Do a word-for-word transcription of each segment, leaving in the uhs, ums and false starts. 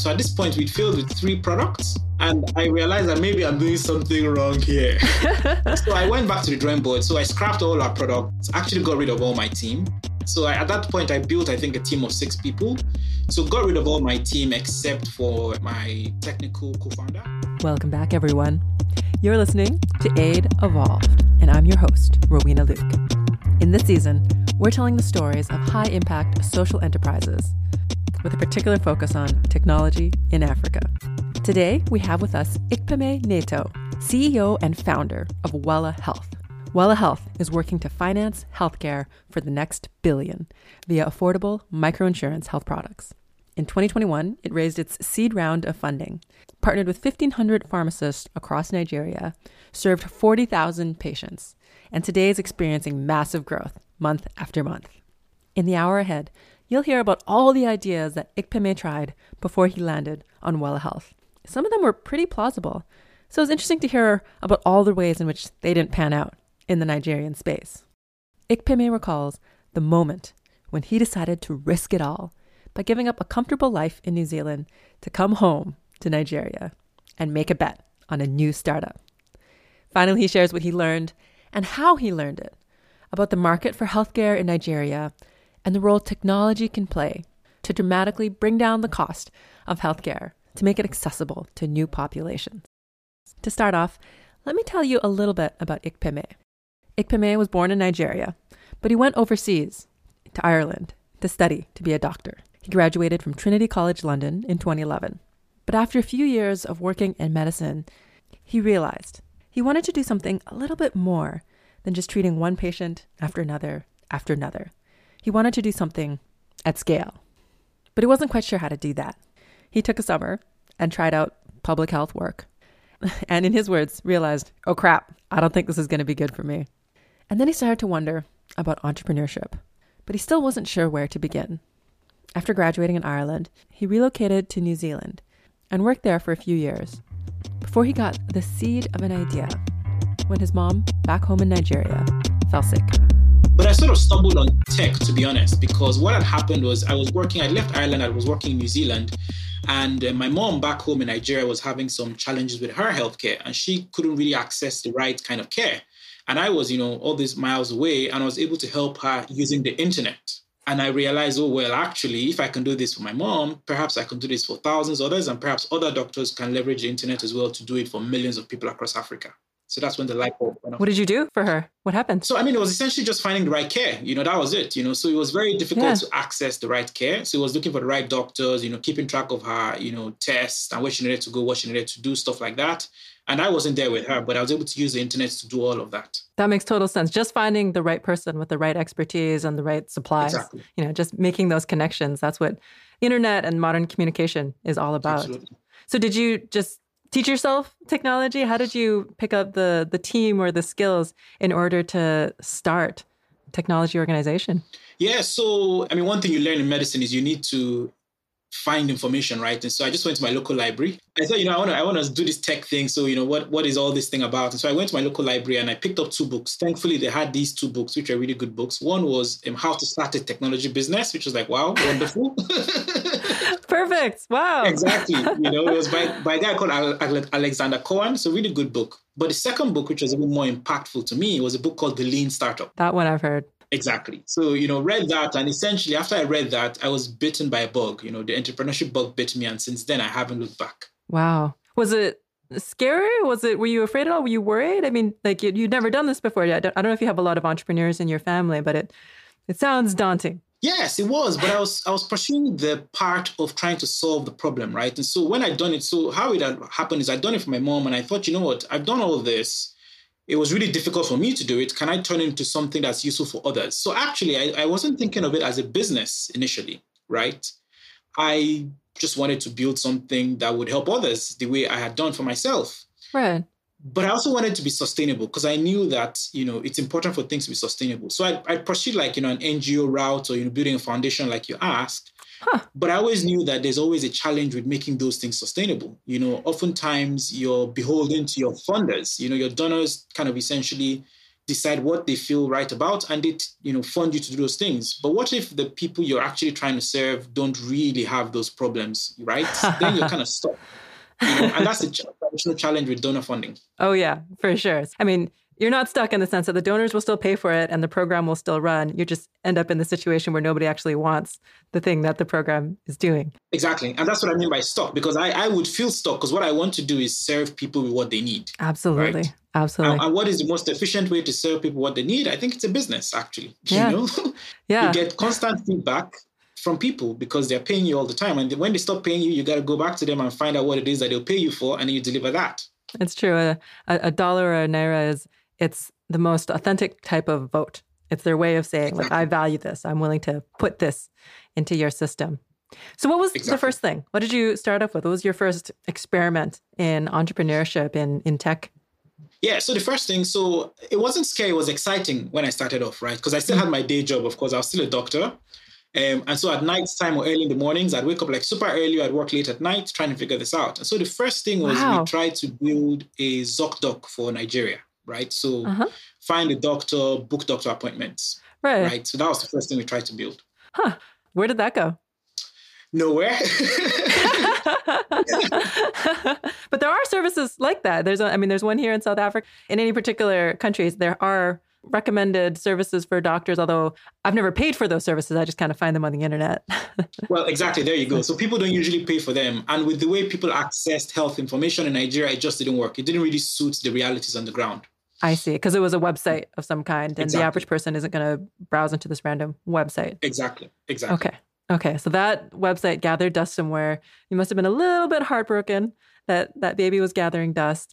So at this point, we'd failed with three products. And I realized that maybe I'm doing something wrong here. So I went back to the drawing board. So I scrapped all our products, actually got rid of all my team. So I, at that point, I built, I think, a team of six people. So got rid of all my team except for my technical co-founder. Welcome back, everyone. You're listening to Aid Evolved, and I'm your host, Rowena Luke. In this season, we're telling the stories of high-impact social enterprises with a particular focus on technology in Africa. Today, we have with us Ikpeme Neto, C E O and founder of Weller Health. Weller Health is working to finance healthcare for the next billion via affordable microinsurance health products. In twenty twenty-one, it raised its seed round of funding, partnered with fifteen hundred pharmacists across Nigeria, served forty thousand patients, and today is experiencing massive growth month after month. In the hour ahead, you'll hear about all the ideas that Ikpeme tried before he landed on Weller Health. Some of them were pretty plausible, so it was interesting to hear about all the ways in which they didn't pan out in the Nigerian space. Ikpeme recalls the moment when he decided to risk it all by giving up a comfortable life in New Zealand to come home to Nigeria and make a bet on a new startup. Finally, he shares what he learned and how he learned it, about the market for healthcare in Nigeria and the role technology can play to dramatically bring down the cost of healthcare to make it accessible to new populations. To start off, let me tell you a little bit about Ikpeme. Ikpeme was born in Nigeria, but he went overseas to Ireland to study to be a doctor. He graduated from Trinity College London in twenty eleven. But after a few years of working in medicine, he realized he wanted to do something a little bit more than just treating one patient after another after another. He wanted to do something at scale, but he wasn't quite sure how to do that. He took a summer and tried out public health work, and in his words, realized, oh crap, I don't think this is going to be good for me. And then he started to wonder about entrepreneurship, but he still wasn't sure where to begin. After graduating in Ireland, he relocated to New Zealand and worked there for a few years before he got the seed of an idea when his mom, back home in Nigeria, fell sick. But I sort of stumbled on tech, to be honest, because what had happened was I was working, I left Ireland, I was working in New Zealand, and my mom back home in Nigeria was having some challenges with her healthcare, and she couldn't really access the right kind of care. And I was, you know, all these miles away, and I was able to help her using the internet. And I realized, oh, well, actually, if I can do this for my mom, perhaps I can do this for thousands of others, and perhaps other doctors can leverage the internet as well to do it for millions of people across Africa. So that's when the light bulb went off. What did you do for her? What happened? So, I mean, it was essentially just finding the right care. You know, that was it. You know, so it was very difficult yeah. to access the right care. So it was looking for the right doctors, you know, keeping track of her, you know, tests and where she needed to go, what she needed to do, stuff like that. And I wasn't there with her, but I was able to use the internet to do all of that. That makes total sense. Just finding the right person with the right expertise and the right supplies, exactly. You know, just making those connections. That's what internet and modern communication is all about. Absolutely. So did you just teach yourself technology? How did you pick up the the team or the skills in order to start technology organization? Yeah, so, I mean, one thing you learn in medicine is you need to find information, right? And so I just went to my local library. I said, you know, I want to I want to do this tech thing. So, you know, what what is all this thing about? And so I went to my local library and I picked up two books. Thankfully, they had these two books, which are really good books. One was um, How to Start a Technology Business, which was like, wow, wonderful. Perfect. Wow. Exactly. You know, it was by, by a guy called Alexander Cohen. So really good book. But the second book, which was a bit more impactful to me, was a book called The Lean Startup. That one I've heard. Exactly. So, you know, read that. And essentially, after I read that, I was bitten by a bug. You know, the entrepreneurship bug bit me. And since then, I haven't looked back. Wow. Was it scary? Was it, were you afraid at all? Were you worried? I mean, like you, you'd never done this before. I don't, I don't know if you have a lot of entrepreneurs in your family, but it it sounds daunting. Yes, it was. But I was I was pursuing the part of trying to solve the problem, right? And so when I'd done it, so how it happened is I'd done it for my mom. And I thought, you know what, I've done all this. It was really difficult for me to do it. Can I turn it into something that's useful for others? So actually, I, I wasn't thinking of it as a business initially, right? I just wanted to build something that would help others the way I had done for myself. Right. But I also wanted to be sustainable because I knew that, you know, it's important for things to be sustainable. So I, I pursued like, you know, an N G O route or, you know, building a foundation like you asked. Huh. But I always knew that there's always a challenge with making those things sustainable. You know, oftentimes you're beholden to your funders, you know, your donors kind of essentially decide what they feel right about, and they, you know, fund you to do those things. But what if the people you're actually trying to serve don't really have those problems, right? Then you're kind of stuck. You know? And that's a traditional challenge with donor funding. Oh, yeah, for sure. I mean, you're not stuck in the sense that the donors will still pay for it and the program will still run. You just end up in the situation where nobody actually wants the thing that the program is doing. Exactly. And that's what I mean by stuck, because I, I would feel stuck because what I want to do is serve people with what they need. Absolutely. Right? Absolutely. And, and what is the most efficient way to serve people what they need? I think it's a business, actually. Yeah. You know? Yeah. You get constant feedback from people because they're paying you all the time. And when they stop paying you, you got to go back to them and find out what it is that they'll pay you for. And then you deliver that. It's true. A, a dollar or a naira is... It's the most authentic type of vote. It's their way of saying, exactly. like, I value this. I'm willing to put this into your system. So what was exactly. the first thing? What did you start off with? What was your first experiment in entrepreneurship, in, in tech? Yeah, so the first thing, so it wasn't scary. It was exciting when I started off, right? Because I still mm-hmm. had my day job, of course. I was still a doctor. Um, and so at night time or early in the mornings, I'd wake up like super early. I'd work late at night trying to figure this out. And so the first thing was wow. we tried to build a ZocDoc for Nigeria. Right. So uh-huh. find a doctor, book doctor appointments. Right. Right. So that was the first thing we tried to build. Huh. Where did that go? Nowhere. But there are services like that. There's, a, I mean, there's one here in South Africa. In any particular countries, there are recommended services for doctors, although I've never paid for those services. I just kind of find them on the internet. Well, exactly. There you go. So people don't usually pay for them. And with the way people accessed health information in Nigeria, it just didn't work. It didn't really suit the realities on the ground. I see. Because it was a website of some kind, and exactly. the average person isn't going to browse into this random website. Exactly. Exactly. Okay. Okay. So that website gathered dust somewhere. You must have been a little bit heartbroken that that baby was gathering dust.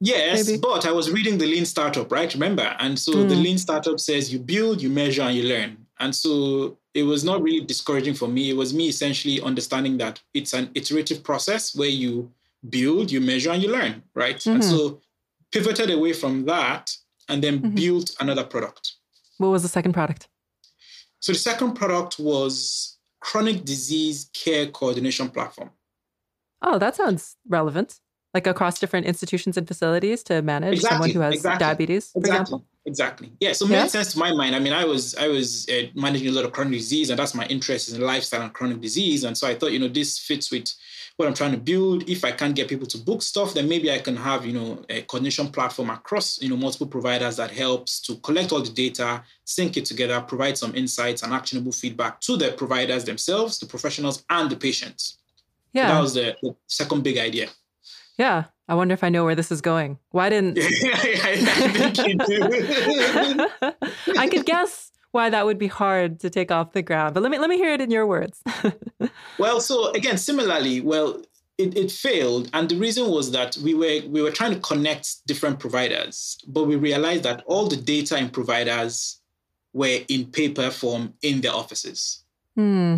Yes, Maybe. But I was reading The Lean Startup, right? Remember? And so mm. The Lean Startup says you build, you measure, and you learn. And so it was not really discouraging for me. It was me essentially understanding that it's an iterative process where you build, you measure, and you learn, right? Mm-hmm. And so pivoted away from that and then mm-hmm. built another product. What was the second product? So the second product was chronic disease care coordination platform. Oh, that sounds relevant. Like across different institutions and facilities to manage exactly, someone who has exactly, diabetes, for exactly, example? Exactly. Yeah, so it yeah. made sense to my mind. I mean, I was I was uh, managing a lot of chronic disease, and that's my interest in lifestyle and chronic disease. And so I thought, you know, this fits with what I'm trying to build. If I can't get people to book stuff, then maybe I can have, you know, a coordination platform across, you know, multiple providers that helps to collect all the data, sync it together, provide some insights and actionable feedback to the providers themselves, the professionals, and the patients. Yeah. So that was the, the second big idea. Yeah. I wonder if I know where this is going. Why didn't... Yeah, yeah, I think you do. I could guess why that would be hard to take off the ground, but let me let me hear it in your words. Well, so again, similarly, well, it, it failed. And the reason was that we were we were trying to connect different providers, but we realized that all the data in providers were in paper form in their offices. Hmm.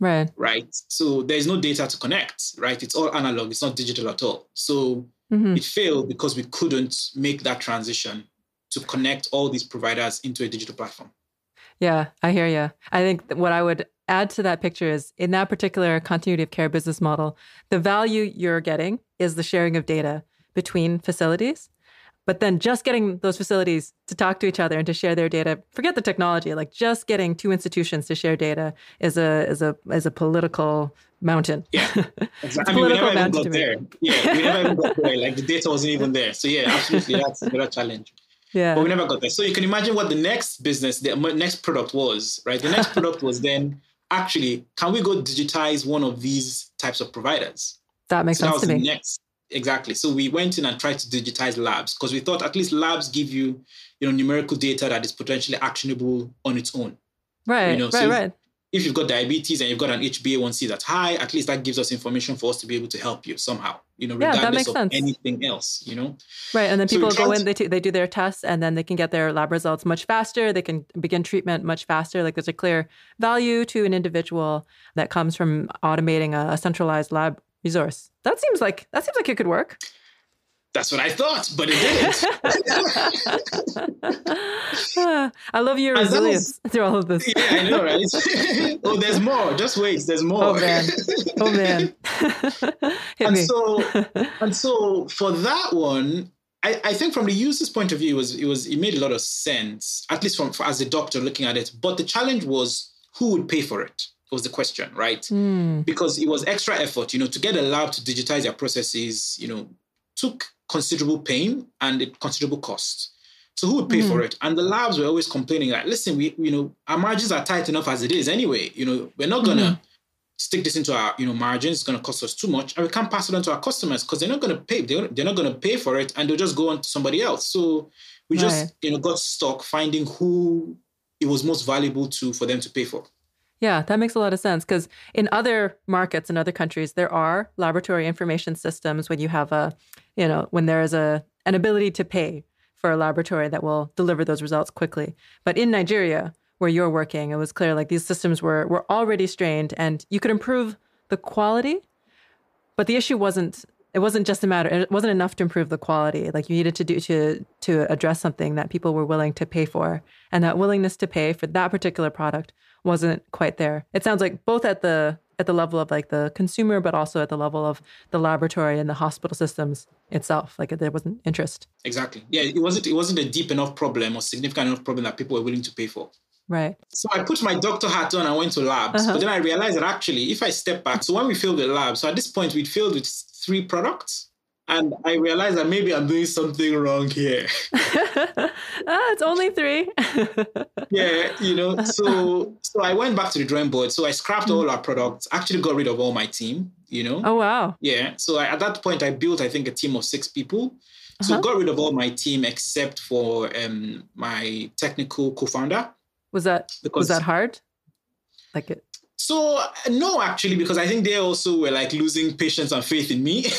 Right. Right. So there's no data to connect, right? It's all analog. It's not digital at all. So mm-hmm. it failed because we couldn't make that transition to connect all these providers into a digital platform. Yeah, I hear you. I think what I would add to that picture is in that particular continuity of care business model, the value you're getting is the sharing of data between facilities. But then just getting those facilities to talk to each other and to share their data, forget the technology, like just getting two institutions to share data is a is a is a political mountain. Yeah. Exactly. I mean, we never even got there. Yeah, we never even got there. Like the data wasn't even there. So yeah, absolutely. That's a challenge. Yeah. But we never got there. So you can imagine what the next business, the next product was, right? The next product was then actually, can we go digitize one of these types of providers? That makes so sense that was to the me. Next. Exactly. So we went in and tried to digitize labs because we thought at least labs give you, you know, numerical data that is potentially actionable on its own. Right. You know, right, so if, right. if you've got diabetes and you've got an H B A one C that's high, at least that gives us information for us to be able to help you somehow, you know, regardless yeah, that makes of sense. Anything else, you know. Right. And then people so go in, they, t- they do their tests and then they can get their lab results much faster. They can begin treatment much faster. Like there's a clear value to an individual that comes from automating a, a centralized lab resource. That seems like that seems like it could work. That's what I thought, but it didn't. I love your and resilience was, through all of this. Yeah, I know, right? Oh, there's more. Just wait, there's more. Oh man! Oh man! Hit and me. so, and so for that one, I, I think from the user's point of view, it was it was it made a lot of sense, at least from, from as a doctor looking at it. But the challenge was who would pay for it was the question, right? Mm. Because it was extra effort, you know, to get a lab to digitize their processes, you know, took considerable pain and a considerable cost. So who would pay mm. for it? And the labs were always complaining that, listen, we, you know, our margins are tight enough as it is anyway. You know, we're not gonna mm. stick this into our, you know, margins. It's gonna cost us too much, and we can't pass it on to our customers because they're not gonna pay. They're, they're not gonna pay for it, and they'll just go on to somebody else. So we right. just, you know, got stuck finding who it was most valuable to for them to pay for. Yeah, that makes a lot of sense, because in other markets, in other countries, there are laboratory information systems when you have a, you know, when there is a an ability to pay for a laboratory that will deliver those results quickly. But in Nigeria, where you're working, it was clear like these systems were were already strained, and you could improve the quality, but the issue wasn't it wasn't just a matter it wasn't enough to improve the quality. Like you needed to do to to address something that people were willing to pay for, and that willingness to pay for that particular product wasn't quite there. It sounds like both at the at the level of like the consumer, but also at the level of the laboratory and the hospital systems itself. Like there wasn't interest. Exactly. Yeah, it wasn't it wasn't a deep enough problem or significant enough problem that people were willing to pay for. Right. So I put my doctor hat on and went to labs. Uh-huh. But then I realized that actually, if I step back, so when we filled the lab, so at this point we'd filled with three products. And I realized that maybe I'm doing something wrong here. ah, it's only three. yeah, you know, so so I went back to the drawing board. So I scrapped all our products, actually got rid of all my team, you know. Oh, wow. Yeah. So I, at that point, I built, I think, a team of six people. So uh-huh. got rid of all my team except for um, my technical co-founder. Was that because, was that hard? Like it. So no, actually, because I think they also were like losing patience and faith in me. I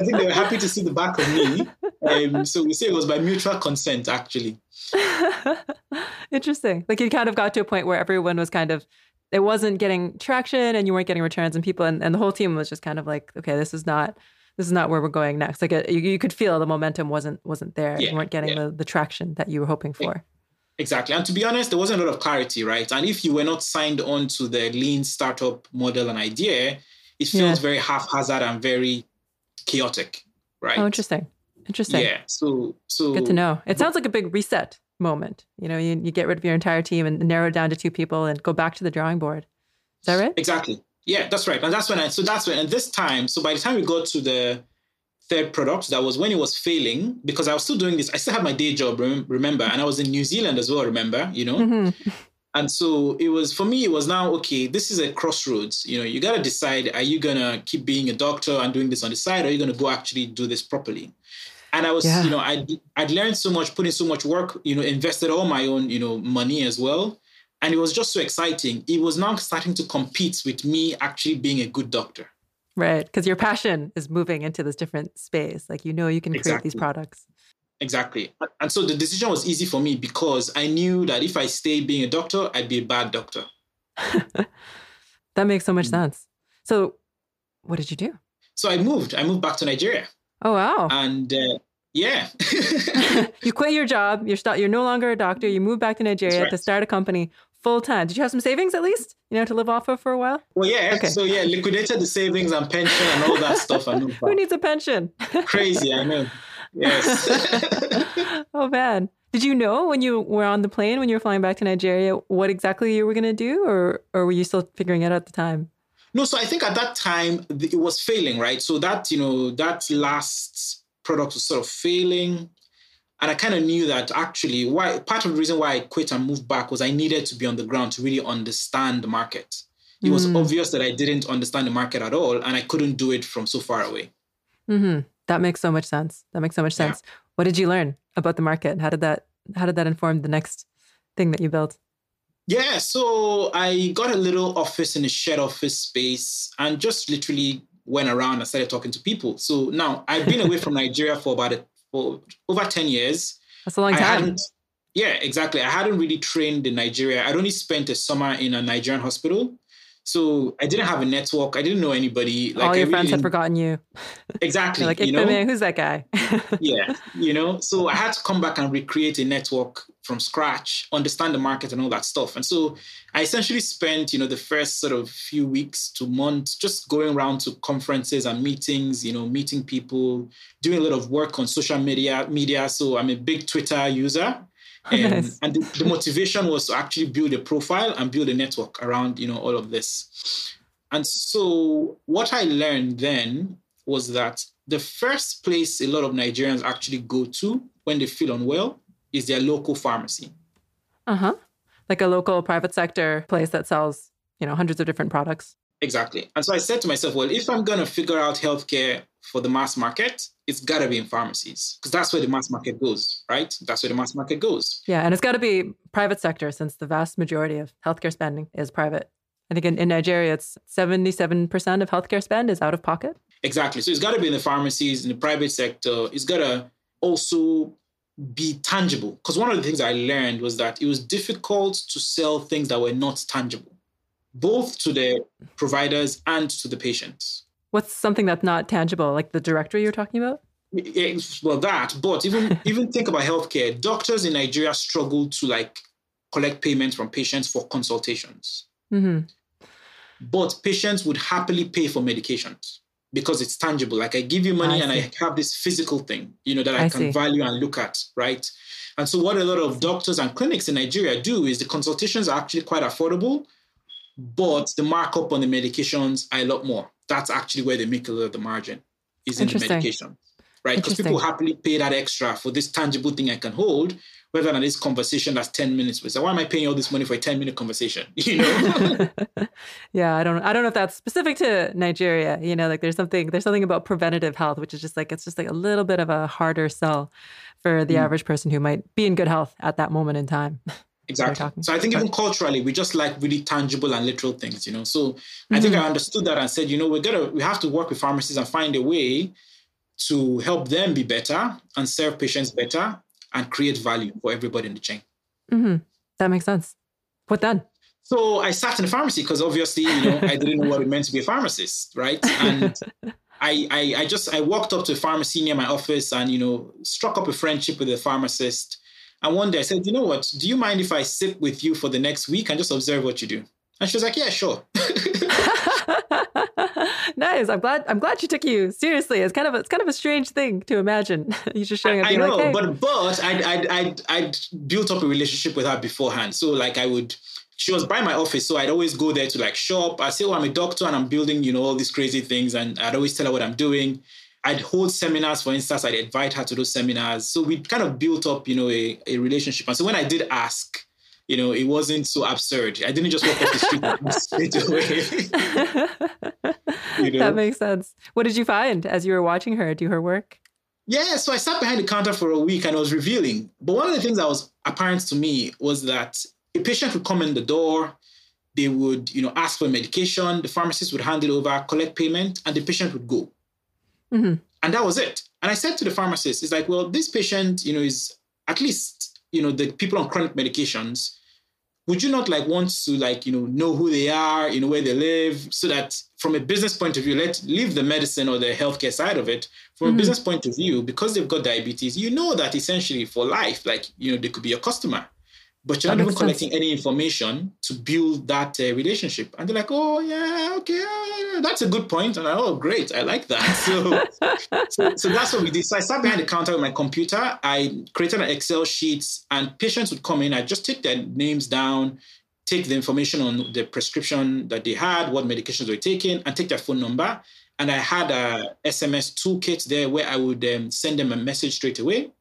think they were happy to see the back of me. Um, so we say it was by mutual consent, actually. Interesting. Like you kind of got to a point where everyone was kind of, it wasn't getting traction and you weren't getting returns and people, and, and the whole team was just kind of like, okay, this is not, this is not where we're going next. Like it, you, you could feel the momentum wasn't, wasn't there. Yeah, you weren't getting yeah. the, the traction that you were hoping for. Yeah. Exactly. And to be honest, there wasn't a lot of clarity, right? And if you were not signed on to the lean startup model and idea, it feels yeah. very haphazard and very chaotic, right? Oh, interesting. Interesting. Yeah. So, so good to know. It sounds like a big reset moment. You know, you, you get rid of your entire team and narrow it down to two people and go back to the drawing board. Is that right? Exactly. Yeah, that's right. And that's when I, so that's when, and this time, so by the time we got to the third product, that was when it was failing, because I was still doing this. I still had my day job, remember, and I was in New Zealand as well, remember, you know? Mm-hmm. And so it was, for me, it was now, okay, this is a crossroads. You know, you got to decide, are you going to keep being a doctor and doing this on the side? Or are you going to go actually do this properly? And I was, yeah. you know, I'd, I'd learned so much, put in so much work, you know, invested all my own, you know, money as well. And it was just so exciting. It was now starting to compete with me actually being a good doctor. Right. Because your passion is moving into this different space. Like, you know, you can exactly. create these products. Exactly. And so the decision was easy for me because I knew that if I stayed being a doctor, I'd be a bad doctor. That makes so much mm-hmm. sense. So what did you do? So I moved. I moved back to Nigeria. Oh, wow. And uh, yeah. You quit your job. You're, st- you're no longer a doctor. You moved back to Nigeria right. to start a company full time. Did you have some savings at least, you know, to live off of for a while? Well, yeah. Okay. So yeah, liquidated the savings and pension and all that stuff. I know. Who needs a pension? Crazy, I know. Yes. Oh man, did you know when you were on the plane when you were flying back to Nigeria what exactly you were going to do, or or were you still figuring it out at the time? No, so I think at that time it was failing, right? So that you know that last product was sort of failing. And I kind of knew that actually why part of the reason why I quit and moved back was I needed to be on the ground to really understand the market. It mm. was obvious that I didn't understand the market at all, and I couldn't do it from so far away. Mm-hmm. That makes so much sense. That makes so much sense. Yeah. What did you learn about the market? How did that how did that inform the next thing that you built? Yeah, so I got a little office in a shared office space and just literally went around and started talking to people. So now I've been away from Nigeria for about a for over ten years. That's a long time. Yeah, exactly. I hadn't really trained in Nigeria. I'd only spent a summer in a Nigerian hospital. So I didn't have a network. I didn't know anybody. Like, all your I friends really had forgotten you. Exactly. Like, you know? Who's that guy? Yeah. You know, so I had to come back and recreate a network from scratch, understand the market and all that stuff. And so I essentially spent, you know, the first sort of few weeks to months just going around to conferences and meetings, you know, meeting people, doing a lot of work on social media. media. So I'm a big Twitter user. And, nice. and the, the motivation was to actually build a profile and build a network around, you know, all of this. And so what I learned then was that the first place a lot of Nigerians actually go to when they feel unwell is their local pharmacy. Uh-huh. Like a local private sector place that sells, you know, hundreds of different products. Exactly. And so I said to myself, well, if I'm going to figure out healthcare for the mass market, it's got to be in pharmacies because that's where the mass market goes, right? That's where the mass market goes. Yeah. And it's got to be private sector since the vast majority of healthcare spending is private. I think in, in Nigeria, it's seventy-seven percent of healthcare spend is out of pocket. Exactly. So it's got to be in the pharmacies, in the private sector. It's got to also be tangible because one of the things I learned was that it was difficult to sell things that were not tangible, both to the providers and to the patients. What's something that's not tangible, like the directory you're talking about? It's, well, that, but even even think about healthcare. Doctors in Nigeria struggle to like collect payments from patients for consultations. Mm-hmm. But patients would happily pay for medications because it's tangible. Like I give you money I and see. I have this physical thing, you know, that I, I can see. value and look at, right? And so what a lot of doctors and clinics in Nigeria do is the consultations are actually quite affordable, but the markup on the medications are a lot more. That's actually where they make a lot of the margin, is in the medication, right? Because people happily pay that extra for this tangible thing I can hold, rather than this conversation that's ten minutes. So why am I paying all this money for a ten-minute conversation? You know? yeah, I don't, I don't know if that's specific to Nigeria. You know, like there's something, there's something about preventative health, which is just like it's just like a little bit of a harder sell for the mm. average person who might be in good health at that moment in time. Exactly. So I think even culturally, we just like really tangible and literal things, you know. So mm-hmm. I think I understood that and said, you know, we're gonna we have to work with pharmacies and find a way to help them be better and serve patients better and create value for everybody in the chain. Mm-hmm. That makes sense. What then? So I sat in a pharmacy because obviously, you know, I didn't know what it meant to be a pharmacist, right? And I, I I just I walked up to a pharmacy near my office and, you know, struck up a friendship with a pharmacist. And one day I said, you know what, do you mind if I sit with you for the next week and just observe what you do? And she was like, yeah, sure. Nice. I'm glad I'm glad she took you seriously. It's kind of a, it's kind of a strange thing to imagine. You're just showing up. I, I know, like, hey. but but I'd, I'd, I'd, I'd built up a relationship with her beforehand. So like I would, she was by my office. So I'd always go there to like shop. I'd say, oh, I'm a doctor and I'm building, you know, all these crazy things. And I'd always tell her what I'm doing. I'd hold seminars, for instance, I'd invite her to those seminars. So we kind of built up, you know, a, a relationship. And so when I did ask, you know, it wasn't so absurd. I didn't just walk off the street and straight away. You know? That makes sense. What did you find as you were watching her do her work? Yeah, so I sat behind the counter for a week and I was revealing. But one of the things that was apparent to me was that a patient would come in the door, they would, you know, ask for medication, the pharmacist would hand it over, collect payment, and the patient would go. Mm-hmm. And that was it. And I said to the pharmacist, it's like, well, this patient, you know, is at least, you know, the people on chronic medications, would you not like want to like, you know, know who they are, you know, where they live, so that from a business point of view, let's leave the medicine or the healthcare side of it. From mm-hmm. a business point of view, because they've got diabetes, you know that essentially for life, like, you know, they could be your customer, but you're that not even collecting sense. any information to build that uh, relationship. And they're like, oh, yeah, okay, yeah, that's a good point. And I'm like, oh, great, I like that. So, so so that's what we did. So I sat behind the counter with my computer. I created an Excel sheet, and patients would come in. I'd just take their names down, take the information on the prescription that they had, what medications they were taking, and take their phone number. And I had a S M S toolkit there where I would um, send them a message straight away.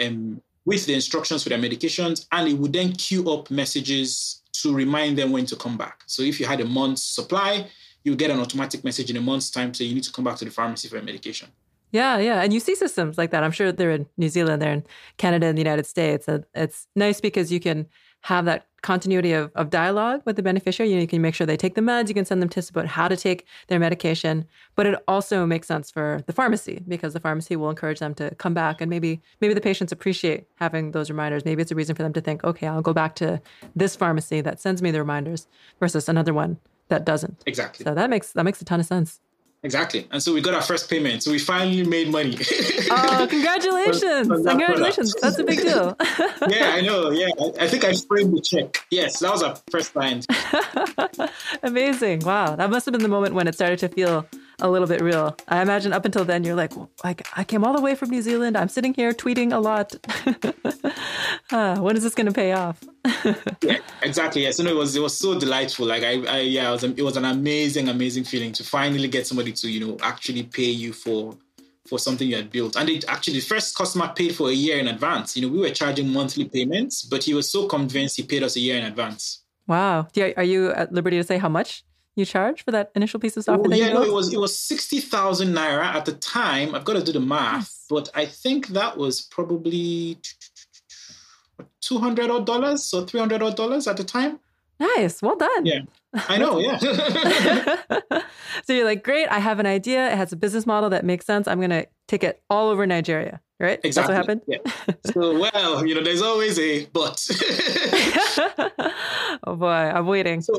Um, with the instructions for their medications, and it would then queue up messages to remind them when to come back. So if you had a month's supply, you get an automatic message in a month's time saying you need to come back to the pharmacy for your medication. Yeah, yeah. And you see systems like that. I'm sure they're in New Zealand, they're in Canada and the United States. And it's nice because you can have that continuity of, of dialogue with the beneficiary. You know, you can make sure they take the meds, you can send them tips about how to take their medication, but it also makes sense for the pharmacy because the pharmacy will encourage them to come back and maybe maybe the patients appreciate having those reminders. Maybe it's a reason for them to think, okay, I'll go back to this pharmacy that sends me the reminders versus another one that doesn't. Exactly. So that makes that makes a ton of sense. Exactly. And so we got our first payment. So we finally made money. Oh, congratulations. for, for that congratulations. Product. That's a big deal. Yeah, I know. Yeah. I, I think I framed the check. Yes, that was our first client. Amazing. Wow. That must have been the moment when it started to feel a little bit real. I imagine up until then, you're like, well, I, I came all the way from New Zealand. I'm sitting here tweeting a lot. uh, when is this going to pay off? Yeah, exactly. Yes. Yeah. So, no, it was, it was so delightful. Like I, I yeah, it was, it was an amazing, amazing feeling to finally get somebody to, you know, actually pay you for, for something you had built. And it actually, the first customer paid for a year in advance. You know, we were charging monthly payments, but he was so convinced he paid us a year in advance. Wow. Are you at liberty to say how much you charge for that initial piece of software? Oh, yeah, no, it was it was sixty thousand naira at the time. I've got to do the math, yes. But I think that was probably two hundred odd dollars or three hundred odd dollars at the time. Nice, well done. Yeah, I know. Yeah. So you're like, great. I have an idea. It has a business model that makes sense. I'm gonna take it all over Nigeria. Right? Exactly. That's what happened? Yeah. So, well, you know, there's always a but. Oh boy, I'm waiting. So,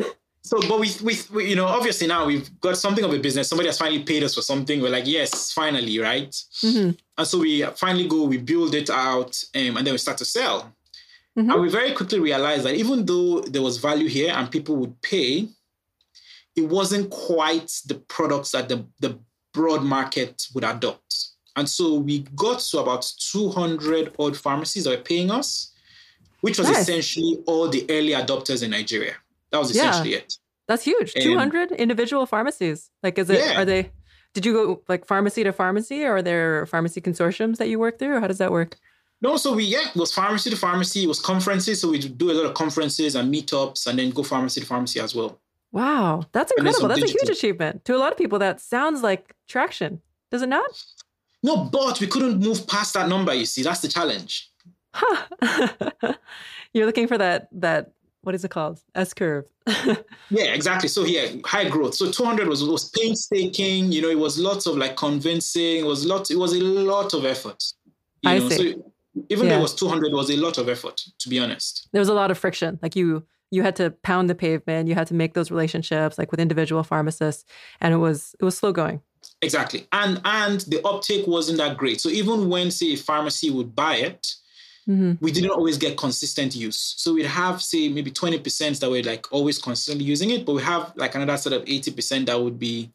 So, but we, we, we, you know, obviously now we've got something of a business. Somebody has finally paid us for something. We're like, yes, finally, right? Mm-hmm. And so we finally go, we build it out, um, and then we start to sell. Mm-hmm. And we very quickly realized that even though there was value here and people would pay, it wasn't quite the products that the, the broad market would adopt. And so we got to about two hundred odd pharmacies that were paying us, which was nice. Essentially all the early adopters in Nigeria. That was essentially yeah, it. That's huge. Two hundred individual pharmacies. Like, is it? Yeah. Are they? Did you go like pharmacy to pharmacy, or are there pharmacy consortiums that you work through, or how does that work? No, so we yeah, it was pharmacy to pharmacy. It was conferences, so we do a lot of conferences and meetups, and then go pharmacy to pharmacy as well. Wow, that's incredible. That's digital. A huge achievement. To a lot of people, that sounds like traction. Does it not? No, but we couldn't move past that number. You see, that's the challenge. Huh. You're looking for that that. What is it called? S-curve. Yeah, exactly. So yeah, high growth. So two hundred was, was painstaking. You know, it was lots of like convincing. It was lots. It was a lot of effort. You I know? See. So even yeah. though it was two hundred, it was a lot of effort, to be honest. There was a lot of friction. Like you, you had to pound the pavement. You had to make those relationships, like with individual pharmacists, and it was it was slow going. Exactly, and and the uptake wasn't that great. So even when, say, a pharmacy would buy it. Mm-hmm. We didn't always get consistent use. So we'd have, say, maybe twenty percent that were like always constantly using it, but we have like another sort of eighty percent that would be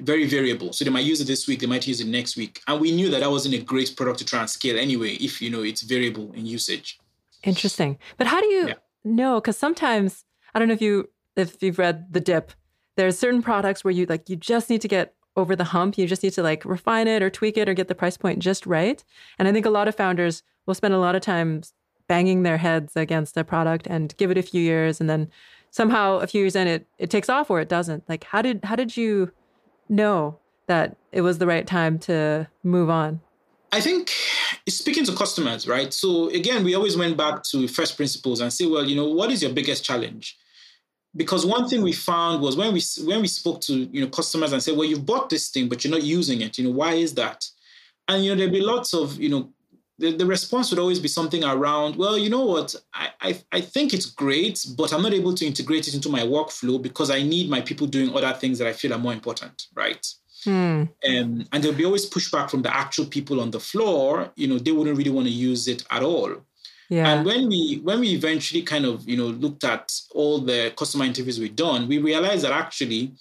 very variable. So they might use it this week, they might use it next week. And we knew that that wasn't a great product to try and scale anyway, if, you know, it's variable in usage. Interesting. But how do you yeah. know? Because sometimes, I don't know if, you, if you've read The Dip, there are certain products where you like you just need to get over the hump. You just need to like refine it or tweak it or get the price point just right. And I think a lot of founders will spend a lot of time banging their heads against their product and give it a few years. And then somehow a few years in, it, it takes off or it doesn't. Like, how did how did you know that it was the right time to move on? I think it's speaking to customers, right? So again, we always went back to first principles and say, well, you know, what is your biggest challenge? Because one thing we found was when we when we spoke to, you know, customers and said, well, you've bought this thing, but you're not using it. You know, why is that? And, you know, there'd be lots of, you know, the, the response would always be something around, well, you know what, I, I I think it's great, but I'm not able to integrate it into my workflow because I need my people doing other things that I feel are more important, right? Hmm. Um, and there'll be always pushback from the actual people on the floor. You know, they wouldn't really want to use it at all. Yeah. And when we when we eventually kind of, you know, looked at all the customer interviews we'd done, we realized that actually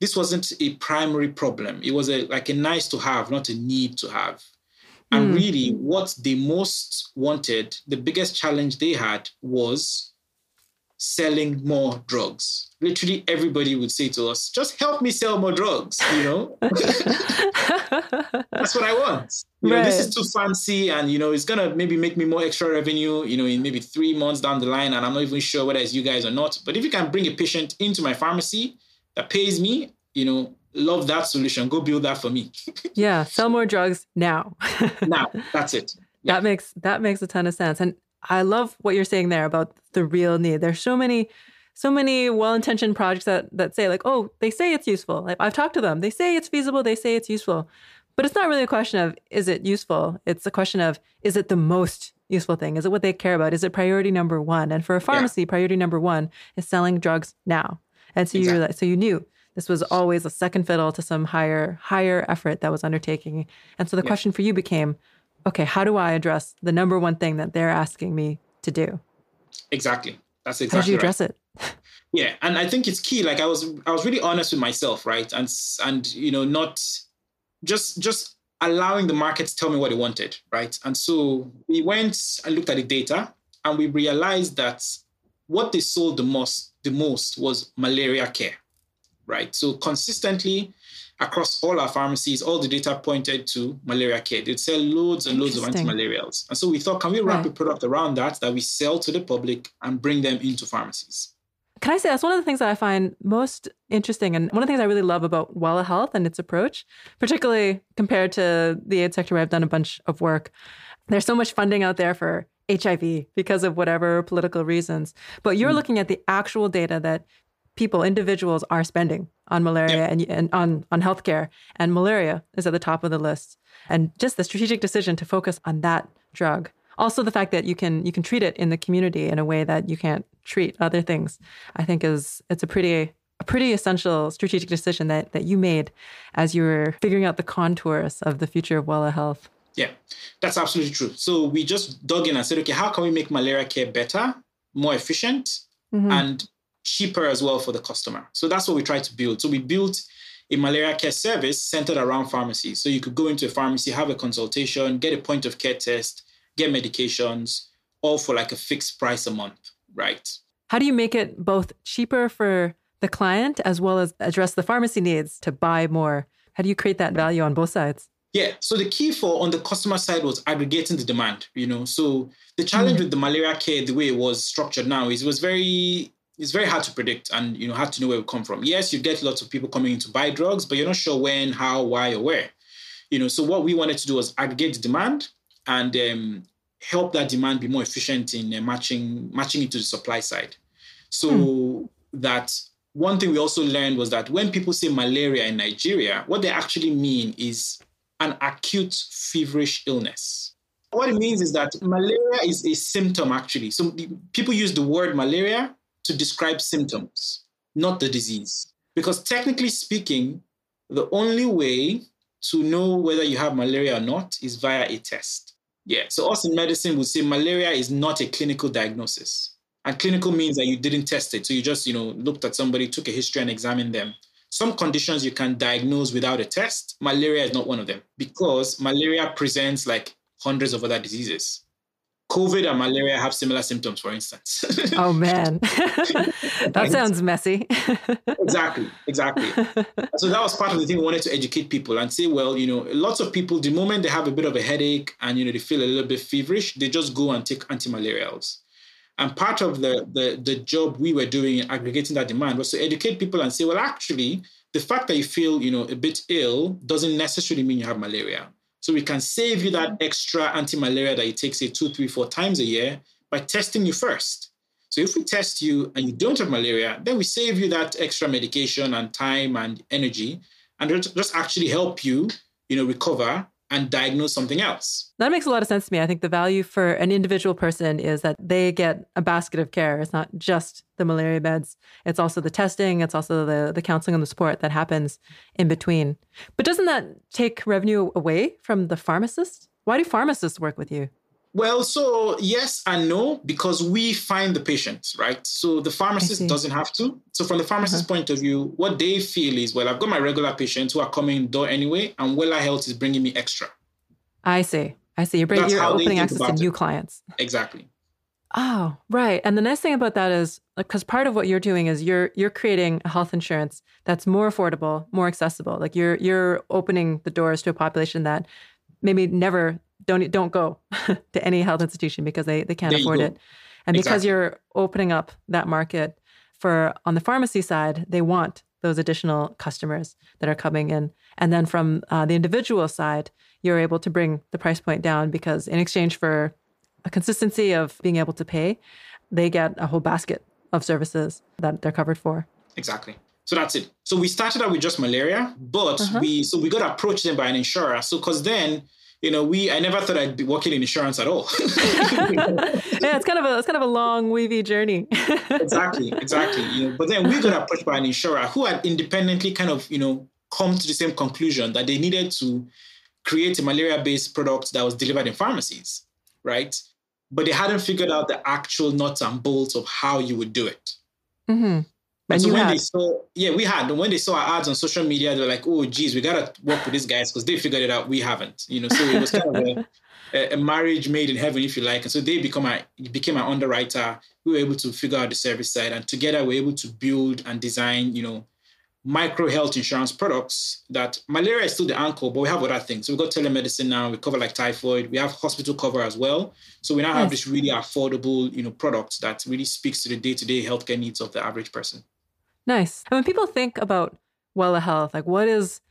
this wasn't a primary problem. It was a, like a nice to have, not a need to have. And mm. really what they most wanted, the biggest challenge they had was selling more drugs. Literally everybody would say to us, just help me sell more drugs, you know? That's what I want. You know, right. This is too fancy and, you know, it's going to maybe make me more extra revenue, you know, in maybe three months down the line. And I'm not even sure whether it's you guys or not. But if you can bring a patient into my pharmacy that pays me, you know, love that solution. Go build that for me. Yeah. Sell more drugs now. Now. That's it. Yeah. That makes, that makes a ton of sense. And I love what you're saying there about the real need. There's so many, so many well-intentioned projects that, that say like, oh, they say it's useful. Like, I've talked to them. They say it's feasible. They say it's useful. But it's not really a question of, is it useful? It's a question of, is it the most useful thing? Is it what they care about? Is it priority number one? And for a pharmacy, yeah. priority number one is selling drugs now. And so exactly. you so you knew this was always a second fiddle to some higher higher effort that was undertaking. And so the yeah. question for you became, okay, how do I address the number one thing that they're asking me to do? Exactly. That's exactly right. How did you address right. it? Yeah, and I think it's key. Like I was, I was really honest with myself, right? And and you know, not just just allowing the market to tell me what it wanted, right? And so we went and looked at the data, and we realized that what they sold the most, the most was malaria care, right? So consistently across all our pharmacies, all the data pointed to malaria care. They'd sell loads and loads of antimalarials. And so we thought, can we wrap right. a product around that, that we sell to the public and bring them into pharmacies? Can I say that's one of the things that I find most interesting, and one of the things I really love about Weller Health and its approach, particularly compared to the aid sector where I've done a bunch of work. There's so much funding out there for H I V because of whatever political reasons. But you're mm. looking at the actual data that people, individuals are spending on malaria yeah. and, and on, on healthcare. And malaria is at the top of the list. And just the strategic decision to focus on that drug. Also, the fact that you can you can treat it in the community in a way that you can't treat other things, I think is it's a pretty a pretty essential strategic decision that that you made as you were figuring out the contours of the future of Weller Health. Yeah, that's absolutely true. So we just dug in and said, okay, how can we make malaria care better, more efficient, mm-hmm. and cheaper as well for the customer? So that's what we tried to build. So we built a malaria care service centered around pharmacies. So you could go into a pharmacy, have a consultation, get a point of care test, get medications, all for like a fixed price a month, right? How do you make it both cheaper for the client as well as address the pharmacy needs to buy more? How do you create that value on both sides? Yeah, so the key for on the customer side was aggregating the demand, you know? So the challenge mm-hmm. with the malaria care, the way it was structured now, is it was very, it's very hard to predict and, you know, hard to know where it come from. Yes, you get lots of people coming in to buy drugs, but you're not sure when, how, why, or where, you know? So what we wanted to do was aggregate the demand and um, help that demand be more efficient in uh, matching matching it to the supply side. So hmm. that one thing we also learned was that when people say malaria in Nigeria, what they actually mean is an acute feverish illness. What it means is that malaria is a symptom, actually. So the, people use the word malaria to describe symptoms, not the disease. Because technically speaking, the only way to know whether you have malaria or not is via a test. Yeah, so us in medicine would say malaria is not a clinical diagnosis. And clinical means that you didn't test it. So you just, you know, looked at somebody, took a history and examined them. Some conditions you can diagnose without a test. Malaria is not one of them because malaria presents like hundreds of other diseases. COVID and malaria have similar symptoms, for instance. Oh, man. That sounds messy. Exactly, exactly. So that was part of the thing we wanted to educate people and say, well, you know, lots of people, the moment they have a bit of a headache and, you know, they feel a little bit feverish, they just go and take antimalarials. And part of the, the, the job we were doing in aggregating that demand was to educate people and say, well, actually, the fact that you feel, you know, a bit ill doesn't necessarily mean you have malaria. So we can save you that extra anti-malaria that you take, say, two, three, four times a year by testing you first. So if we test you and you don't have malaria, then we save you that extra medication and time and energy and just actually help you, you know, recover and diagnose something else. That makes a lot of sense to me. I think the value for an individual person is that they get a basket of care. It's not just the malaria meds. It's also the testing. It's also the, the counseling and the support that happens in between. But doesn't that take revenue away from the pharmacist? Why do pharmacists work with you? Well, so yes and no, because we find the patients, right? So the pharmacist doesn't have to. So from the pharmacist's uh-huh. point of view, what they feel is, well, I've got my regular patients who are coming in the door anyway, and Weller Health is bringing me extra. I see. I see. You're, bringing, you're opening access to new clients. Exactly. Oh, right. And the nice thing about that is, because part of what you're doing is you're you're creating a health insurance that's more affordable, more accessible. Like you're you're opening the doors to a population that maybe never... Don't don't go to any health institution because they, they can't afford it. And exactly. because you're opening up that market for on the pharmacy side, they want those additional customers that are coming in. And then from uh, the individual side, you're able to bring the price point down because in exchange for a consistency of being able to pay, they get a whole basket of services that they're covered for. Exactly. So that's it. So we started out with just malaria, but uh-huh. we so we got approached then by an insurer. So because then... you know, we, I never thought I'd be working in insurance at all. Yeah, it's kind of a, it's kind of a long, weavy journey. Exactly, exactly. You know, but then we got approached by an insurer who had independently kind of, you know, come to the same conclusion that they needed to create a malaria-based product that was delivered in pharmacies, right? But they hadn't figured out the actual nuts and bolts of how you would do it. Mm-hmm. And, and so when had. they saw, yeah, we had. And when they saw our ads on social media, they were like, oh, geez, we got to work with these guys because they figured it out. We haven't, you know, so it was kind of a, a marriage made in heaven, if you like. And so they become a, became an underwriter. We were able to figure out the service side, and together we were able to build and design, you know, micro health insurance products that malaria is still the anchor, but we have other things. So we've got telemedicine now. We cover like typhoid. We have hospital cover as well. So we now have this really affordable, you know, product that really speaks to the day-to-day healthcare needs of the average person. Nice. And when people think about Weller Health, like what is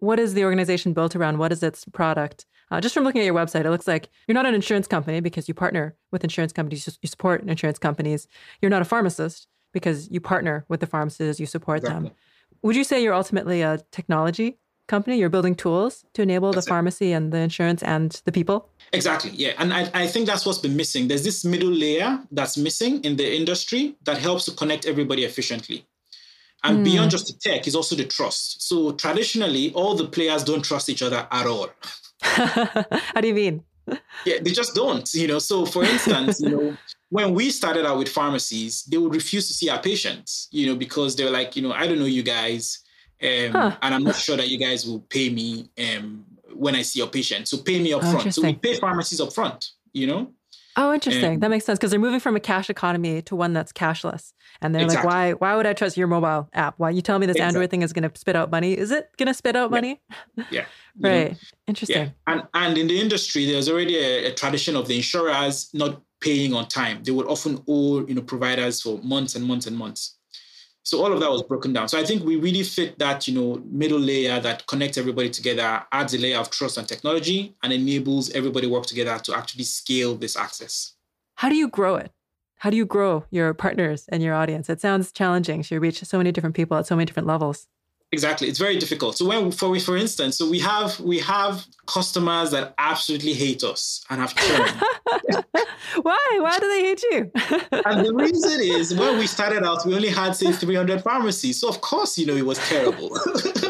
what is the organization built around? What is its product? Uh, just from looking at your website, it looks like you're not an insurance company because you partner with insurance companies, you support insurance companies. You're not a pharmacist because you partner with the pharmacists, you support exactly. them. Would you say you're ultimately a technology company? You're building tools to enable that's the pharmacy it. and the insurance and the people? Exactly, yeah. And I, I think that's what's been missing. There's this middle layer that's missing in the industry that helps to connect everybody efficiently. And mm. beyond just the tech is also the trust. So traditionally, all the players don't trust each other at all. How do you mean? Yeah, they just don't, you know. So for instance, you know, when we started out with pharmacies, they would refuse to see our patients, you know, because they were like, you know, I don't know you guys. Um, huh. And I'm not sure that you guys will pay me um, when I see your patient. So pay me up oh, front. So we pay pharmacies up front, you know. Oh, interesting. Um, that makes sense because they're moving from a cash economy to one that's cashless. And they're exactly. like, why Why would I trust your mobile app? Why you tell me this exactly. Android thing is going to spit out money? Is it going to spit out yeah. money? Yeah. Right. Yeah. Interesting. Yeah. And and in the industry, there's already a, a tradition of the insurers not paying on time. They would often owe, you know, providers for months and months and months. So all of that was broken down. So I think we really fit that, you know, middle layer that connects everybody together, adds a layer of trust and technology, and enables everybody to work together to actually scale this access. How do you grow it? How do you grow your partners and your audience? It sounds challenging. So you reach so many different people at so many different levels. Exactly. It's very difficult. So when, for for instance, so we have we have customers that absolutely hate us and have churned. Why? Why do they hate you? And the reason is when we started out, we only had, say, three hundred pharmacies. So of course, you know, it was terrible.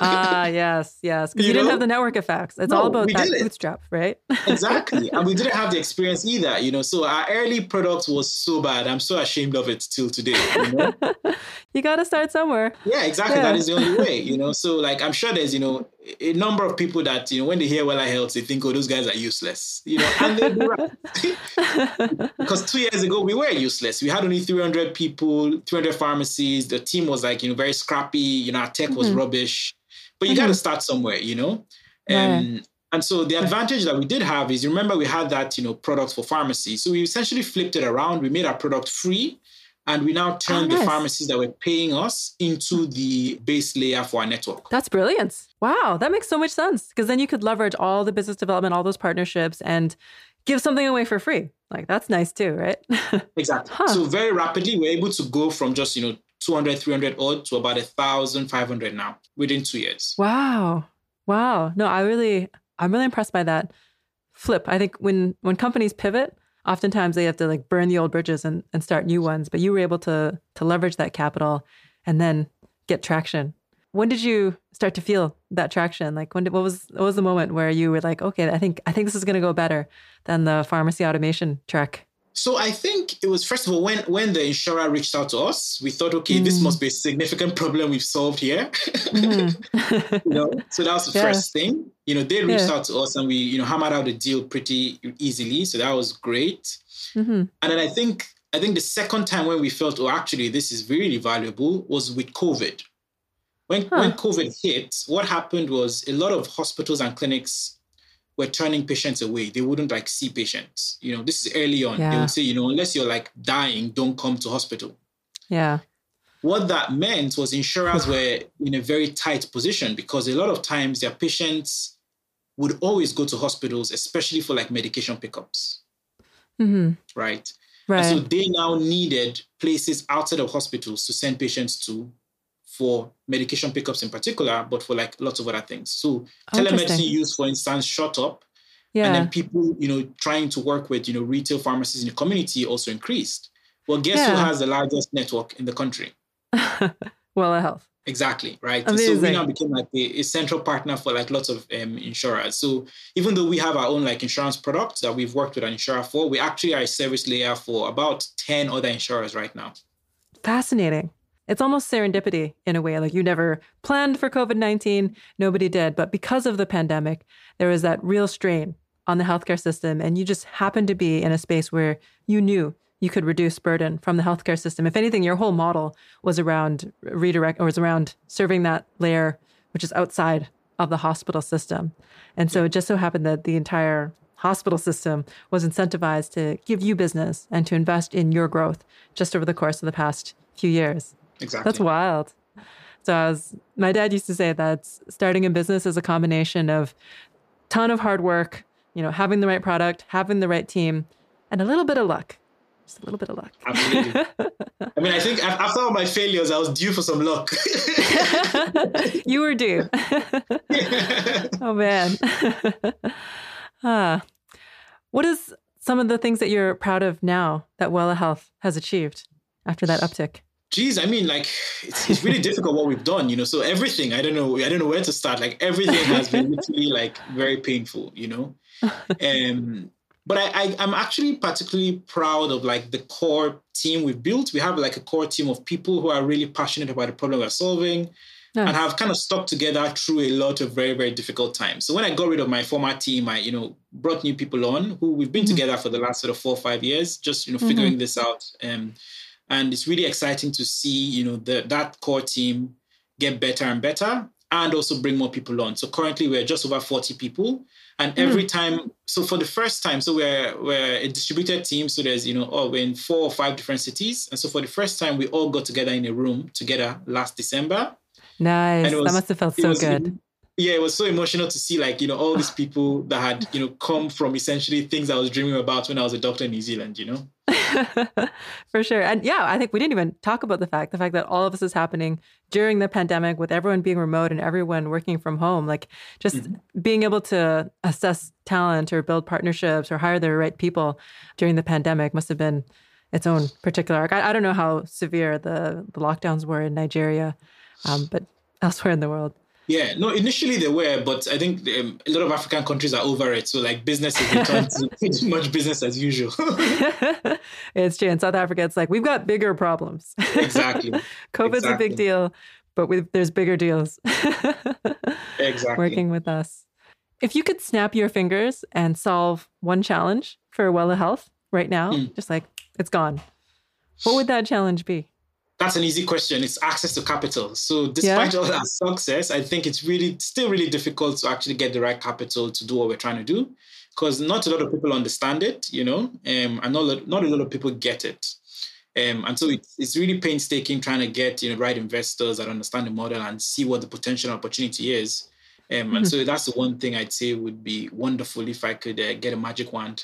Ah, uh, yes, yes. Because you, you didn't know? have the network effects. It's no, all about that didn't. bootstrap, right? Exactly. And we didn't have the experience either, you know. So our early product was so bad. I'm so ashamed of it till today. You know? You got to start somewhere. Yeah, exactly. Yeah. That is the only way. You know, so like, I'm sure there's, you know, a number of people that, you know, when they hear Weller Health, they think, oh, those guys are useless, you know, and they're right. Because two years ago, we were useless. We had only three hundred people, three hundred pharmacies. The team was like, you know, very scrappy, you know, our tech was mm-hmm. rubbish, but you mm-hmm. got to start somewhere, you know? Um, yeah. And so the advantage that we did have is, remember, we had that, you know, product for pharmacy. So we essentially flipped it around. We made our product free. And we now turn oh, nice. the pharmacies that were paying us into the base layer for our network. That's brilliant. Wow, that makes so much sense. Because then you could leverage all the business development, all those partnerships, and give something away for free. Like, that's nice too, right? Exactly. Huh. So very rapidly, we're able to go from just, you know, two hundred, three hundred odd to about one thousand five hundred now within two years. Wow. Wow. No, I really, I'm really impressed by that flip. I think when when companies pivot, oftentimes they have to like burn the old bridges and, and start new ones, but you were able to to leverage that capital and then get traction. When did you start to feel that traction? Like when did, what was what was the moment where you were like, okay, I think I think this is going to go better than the pharmacy automation track? So I think it was, first of all, when, when the insurer reached out to us, we thought, okay, mm. this must be a significant problem we've solved here. Mm. You know? So that was the yeah. first thing. You know, they reached yeah. out to us and we, you know, hammered out a deal pretty easily. So that was great. Mm-hmm. And then I think, I think the second time when we felt, oh, actually, this is really valuable was with COVID. When, huh. when COVID hit, what happened was a lot of hospitals and clinics were turning patients away. They wouldn't like see patients. You know, this is early on. Yeah. They would say, you know, unless you're like dying, don't come to hospital. Yeah. What that meant was insurers were in a very tight position because a lot of times their patients would always go to hospitals, especially for like medication pickups. Mm-hmm. Right. Right. And so they now needed places outside of hospitals to send patients to for medication pickups in particular, but for like lots of other things. So telemedicine use, for instance, shot up Yeah. And then people, you know, trying to work with, you know, retail pharmacies in the community also increased. Well, guess yeah. who has the largest network in the country? Weller Health. Exactly, right? Amazing. So we now became like a, a central partner for like lots of um, insurers. So even though we have our own like insurance products that we've worked with an insurer for, we actually are a service layer for about ten other insurers right now. Fascinating. It's almost serendipity in a way, like you never planned for COVID nineteen, nobody did. But because of the pandemic, there was that real strain on the healthcare system. And you just happened to be in a space where you knew you could reduce burden from the healthcare system. If anything, your whole model was around redirect or was around serving that layer, which is outside of the hospital system. And so it just so happened that the entire hospital system was incentivized to give you business and to invest in your growth just over the course of the past few years. Exactly. That's wild. So I was, my dad used to say that starting a business is a combination of ton of hard work, you know, having the right product, having the right team, and a little bit of luck. Just a little bit of luck. Absolutely. I mean, I think after all my failures, I was due for some luck. You were due. Oh, man. ah. What is some of the things that you're proud of now that Weller Health has achieved after that uptick? Geez, I mean, like, it's, it's really difficult what we've done, you know, so everything, I don't know, I don't know where to start. Like everything has been literally like very painful, you know, um, but I, I, I'm actually particularly proud of like the core team we've built. We have like a core team of people who are really passionate about the problem we're solving. Nice. And have kind of stuck together through a lot of very, very difficult times. So when I got rid of my former team, I, you know, brought new people on who we've been mm-hmm. together for the last sort of four or five years, just, you know, figuring mm-hmm. this out. Um, And it's really exciting to see, you know, the, that core team get better and better and also bring more people on. So currently we're just over forty people. And mm. every time, so for the first time, so we're, we're a distributed team. So there's, you know, oh, we're in four or five different cities. And so for the first time, we all got together in a room together last December. Nice. Was, that must have felt so was, good. Yeah, it was so emotional to see like, you know, all these people that had, you know, come from essentially things I was dreaming about when I was a doctor in New Zealand, you know? For sure. And yeah, I think we didn't even talk about the fact, the fact that all of this is happening during the pandemic with everyone being remote and everyone working from home, like just mm-hmm. being able to assess talent or build partnerships or hire the right people during the pandemic must have been its own particular arc. I, I don't know how severe the, the lockdowns were in Nigeria, um, but elsewhere in the world. Yeah, no, initially they were, but I think um, a lot of African countries are over it. So like business has returned to pretty much business as usual. It's true. In South Africa, it's like, we've got bigger problems. Exactly. COVID's exactly. a big deal, but we, there's bigger deals. Exactly. Working with us. If you could snap your fingers and solve one challenge for Weller Health right now, mm. just like it's gone, what would that challenge be? That's an easy question. It's access to capital. So despite yeah. all that success, I think it's really still really difficult to actually get the right capital to do what we're trying to do, because not a lot of people understand it, you know, um, and not, not a lot of people get it. Um, and so it's, it's really painstaking trying to get, you know, right investors that understand the model and see what the potential opportunity is. Um, mm-hmm. And so that's the one thing I'd say would be wonderful if I could uh, get a magic wand.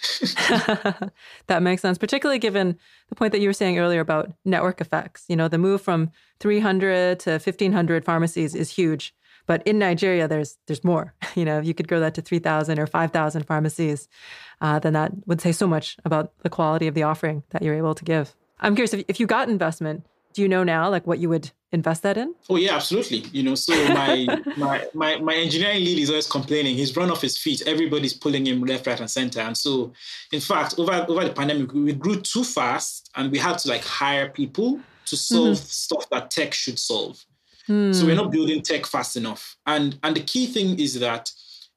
That makes sense, particularly given the point that you were saying earlier about network effects. You know, the move from three hundred to fifteen hundred pharmacies is huge. But in Nigeria, there's there's more. You know, if you could grow that to three thousand or five thousand pharmacies, uh, then that would say so much about the quality of the offering that you're able to give. I'm curious, if, if you got investment, do you know now, like what you would invest that in? Oh yeah, absolutely. You know, so my my, my my engineering lead is always complaining. He's run off his feet. Everybody's pulling him left, right, and center. And so, in fact, over over the pandemic, we grew too fast, and we had to like hire people to solve mm-hmm. stuff that tech should solve. Mm. So we're not building tech fast enough. And and the key thing is that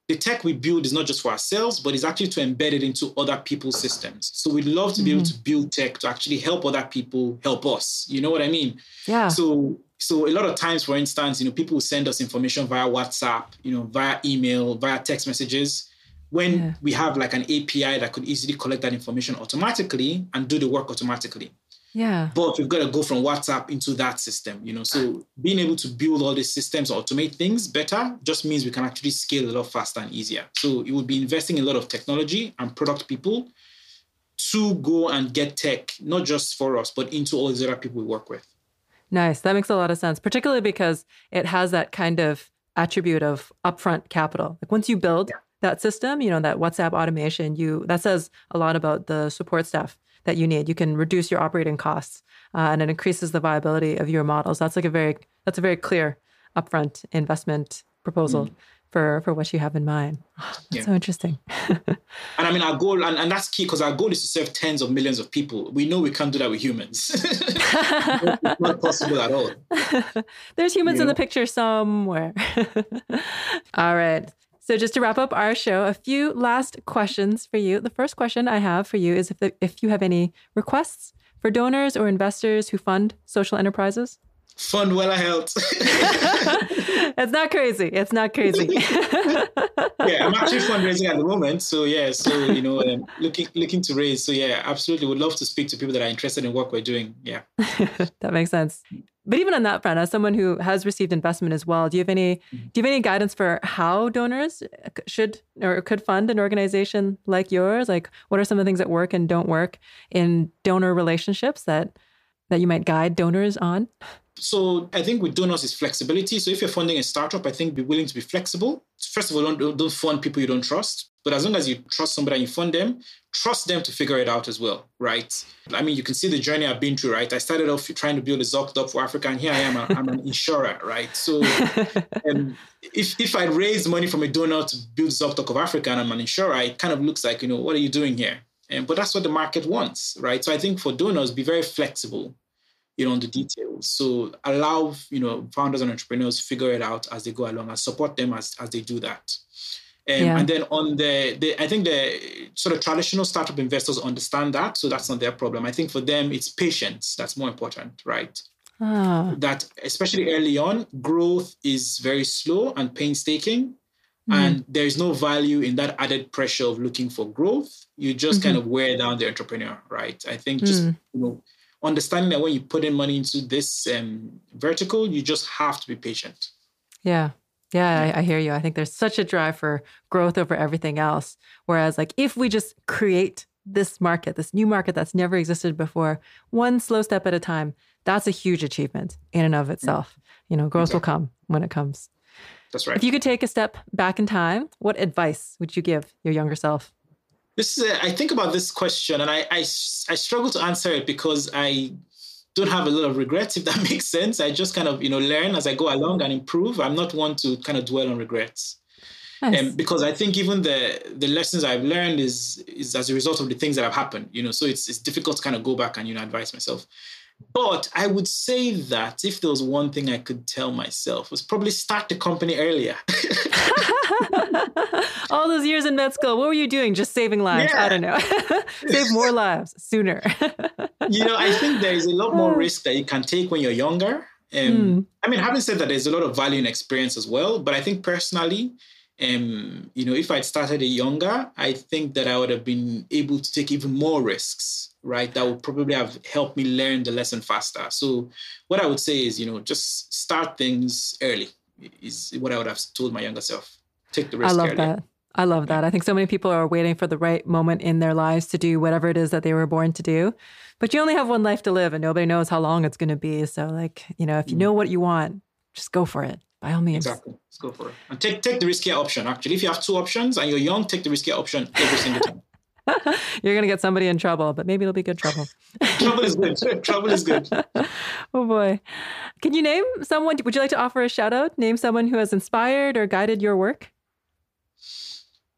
the tech we build is not just for ourselves, but it's actually to embed it into other people's systems. So we'd love to be mm-hmm. able to build tech to actually help other people help us. You know what I mean? Yeah. So so a lot of times, for instance, you know, people send us information via WhatsApp, you know, via email, via text messages, when yeah. we have like an A P I that could easily collect that information automatically and do the work automatically. Yeah. But we've got to go from WhatsApp into that system, you know. So being able to build all these systems, automate things better, just means we can actually scale a lot faster and easier. So it would be investing in a lot of technology and product people to go and get tech, not just for us, but into all these other people we work with. Nice. That makes a lot of sense, particularly because it has that kind of attribute of upfront capital. Like once you build, yeah. that system, you know, that WhatsApp automation, you that says a lot about the support staff that you need. You can reduce your operating costs uh, and it increases the viability of your models. That's like a very, that's a very clear upfront investment proposal mm. for, for what you have in mind. Oh, that's yeah. so interesting. And I mean, our goal, and, and that's key because our goal is to serve tens of millions of people. We know we can't do that with humans. It's not possible at all. There's humans yeah. in the picture somewhere. All right. So just to wrap up our show, a few last questions for you. The first question I have for you is if the, if you have any requests for donors or investors who fund social enterprises? Fund Weller Health. It's not crazy. It's not crazy. Yeah, I'm actually fundraising at the moment. So yeah, so, you know, um, looking looking to raise. So yeah, absolutely would love to speak to people that are interested in what we're doing. Yeah. That makes sense. But even on that front, as someone who has received investment as well, do you have any do you have any guidance for how donors should or could fund an organization like yours? Like, what are some of the things that work and don't work in donor relationships that that you might guide donors on? So I think with donors is flexibility. So if you're funding a startup, I think be willing to be flexible. First of all, don't, don't fund people you don't trust. But as long as you trust somebody and you fund them, trust them to figure it out as well, right? I mean, you can see the journey I've been through, right? I started off trying to build a ZocDoc for Africa, and here I am, a, I'm an insurer, right? So um, if if I raise money from a donor to build ZocDoc of Africa and I'm an insurer, it kind of looks like, you know, what are you doing here? Um, but that's what the market wants, right? So I think for donors, be very flexible, you know, on the details. So allow, you know, founders and entrepreneurs figure it out as they go along and support them as, as they do that. Um, yeah. And then on the, the, I think the sort of traditional startup investors understand that. So that's not their problem. I think for them, it's patience. That's more important, right? Ah. That especially early on, growth is very slow and painstaking. Mm. And there is no value in that added pressure of looking for growth. You just mm-hmm. kind of wear down the entrepreneur, right? I think just, mm. you know, understanding that when you put in money into this um, vertical, you just have to be patient. Yeah. Yeah, I, I hear you. I think there's such a drive for growth over everything else. Whereas like, if we just create this market, this new market that's never existed before, one slow step at a time, that's a huge achievement in and of itself. You know, growth exactly. will come when it comes. That's right. If you could take a step back in time, what advice would you give your younger self? This is a, I think about this question and I, I, I struggle to answer it because I don't have a lot of regrets, if that makes sense. I just kind of, you know, learn as I go along and improve. I'm not one to kind of dwell on regrets. Nice. Um, because I think even the the lessons I've learned is is as a result of the things that have happened, you know, so it's it's difficult to kind of go back and, you know, advise myself. But I would say that if there was one thing I could tell myself was probably start the company earlier. All those years in med school, what were you doing? Just saving lives. Yeah. I don't know. Save more lives sooner. You know, I think there is a lot more risk that you can take when you're younger. Um, mm. I mean, having said that, there's a lot of value in experience as well. But I think personally, um, you know, if I'd started it younger, I think that I would have been able to take even more risks, right? That would probably have helped me learn the lesson faster. So what I would say is, you know, just start things early is what I would have told my younger self. Take the risk. I love early. that. I love that. I think so many people are waiting for the right moment in their lives to do whatever it is that they were born to do. But you only have one life to live and nobody knows how long it's going to be. So like, you know, if you know what you want, just go for it. By all means. Exactly. Let's go for it. And take, take the riskier option, actually. If you have two options and you're young, take the riskier option every single time. You're going to get somebody in trouble, but maybe it'll be good trouble. Trouble is good. Trouble is good. Oh boy. Can you name someone? Would you like to offer a shout out? Name someone who has inspired or guided your work?